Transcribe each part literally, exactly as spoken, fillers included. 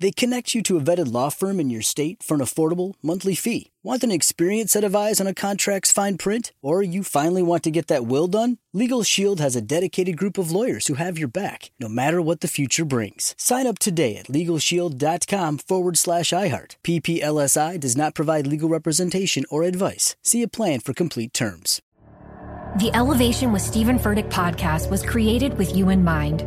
They connect you to a vetted law firm in your state for an affordable monthly fee. Want an experienced set of eyes on a contract's fine print? Or you finally want to get that will done? LegalShield has a dedicated group of lawyers who have your back, no matter what the future brings. Sign up today at LegalShield.com forward slash iHeart. P P L S I does not provide legal representation or advice. See a plan for complete terms. The Elevation with Stephen Furtick podcast was created with you in mind.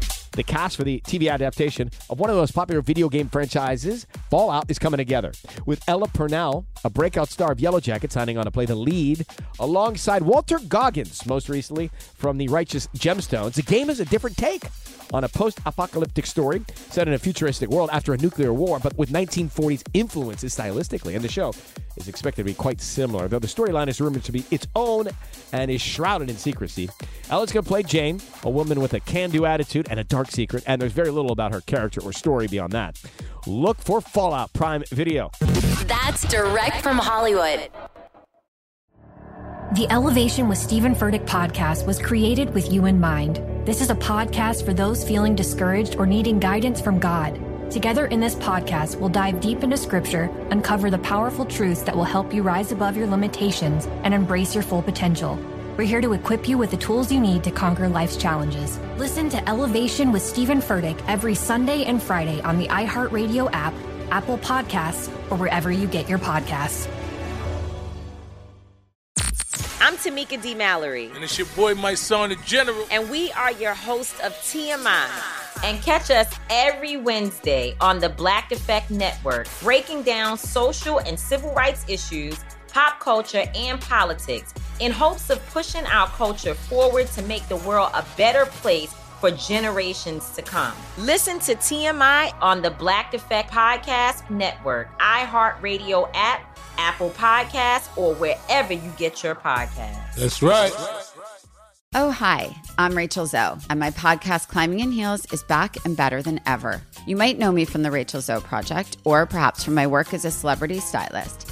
The cast for the T V adaptation of one of those popular video game franchises, Fallout, is coming together, with Ella Purnell, a breakout star of Yellowjackets, signing on to play the lead, alongside Walter Goggins, most recently from the Righteous Gemstones. The game is a different take on a post-apocalyptic story set in a futuristic world after a nuclear war, but with nineteen forties influences stylistically, and the show is expected to be quite similar, though the storyline is rumored to be its own and is shrouded in secrecy. Ella's going to play Jane, a woman with a can-do attitude and a dark secret, and there's very little about her character or story beyond that. Look for Fallout, Prime Video. That's direct from Hollywood. The Elevation with Stephen Furtick podcast was created with you in mind. This is a podcast for those feeling discouraged or needing guidance from God. Together in this podcast, we'll dive deep into scripture, uncover the powerful truths that will help you rise above your limitations and embrace your full potential. We're here to equip you with the tools you need to conquer life's challenges. Listen to Elevation with Stephen Furtick every Sunday and Friday on the iHeartRadio app, Apple Podcasts, or wherever you get your podcasts. I'm Tamika D. Mallory. And it's your boy, my son, the General. And we are your hosts of T M I. And catch us every Wednesday on the Black Effect Network, breaking down social and civil rights issues, pop culture, and politics in hopes of pushing our culture forward to make the world a better place for generations to come. Listen to T M I on the Black Effect Podcast Network, iHeartRadio app, Apple Podcasts, or wherever you get your podcasts. That's right. Oh, hi, I'm Rachel Zoe, and my podcast, Climbing in Heels, is back and better than ever. You might know me from the Rachel Zoe Project, or perhaps from my work as a celebrity stylist.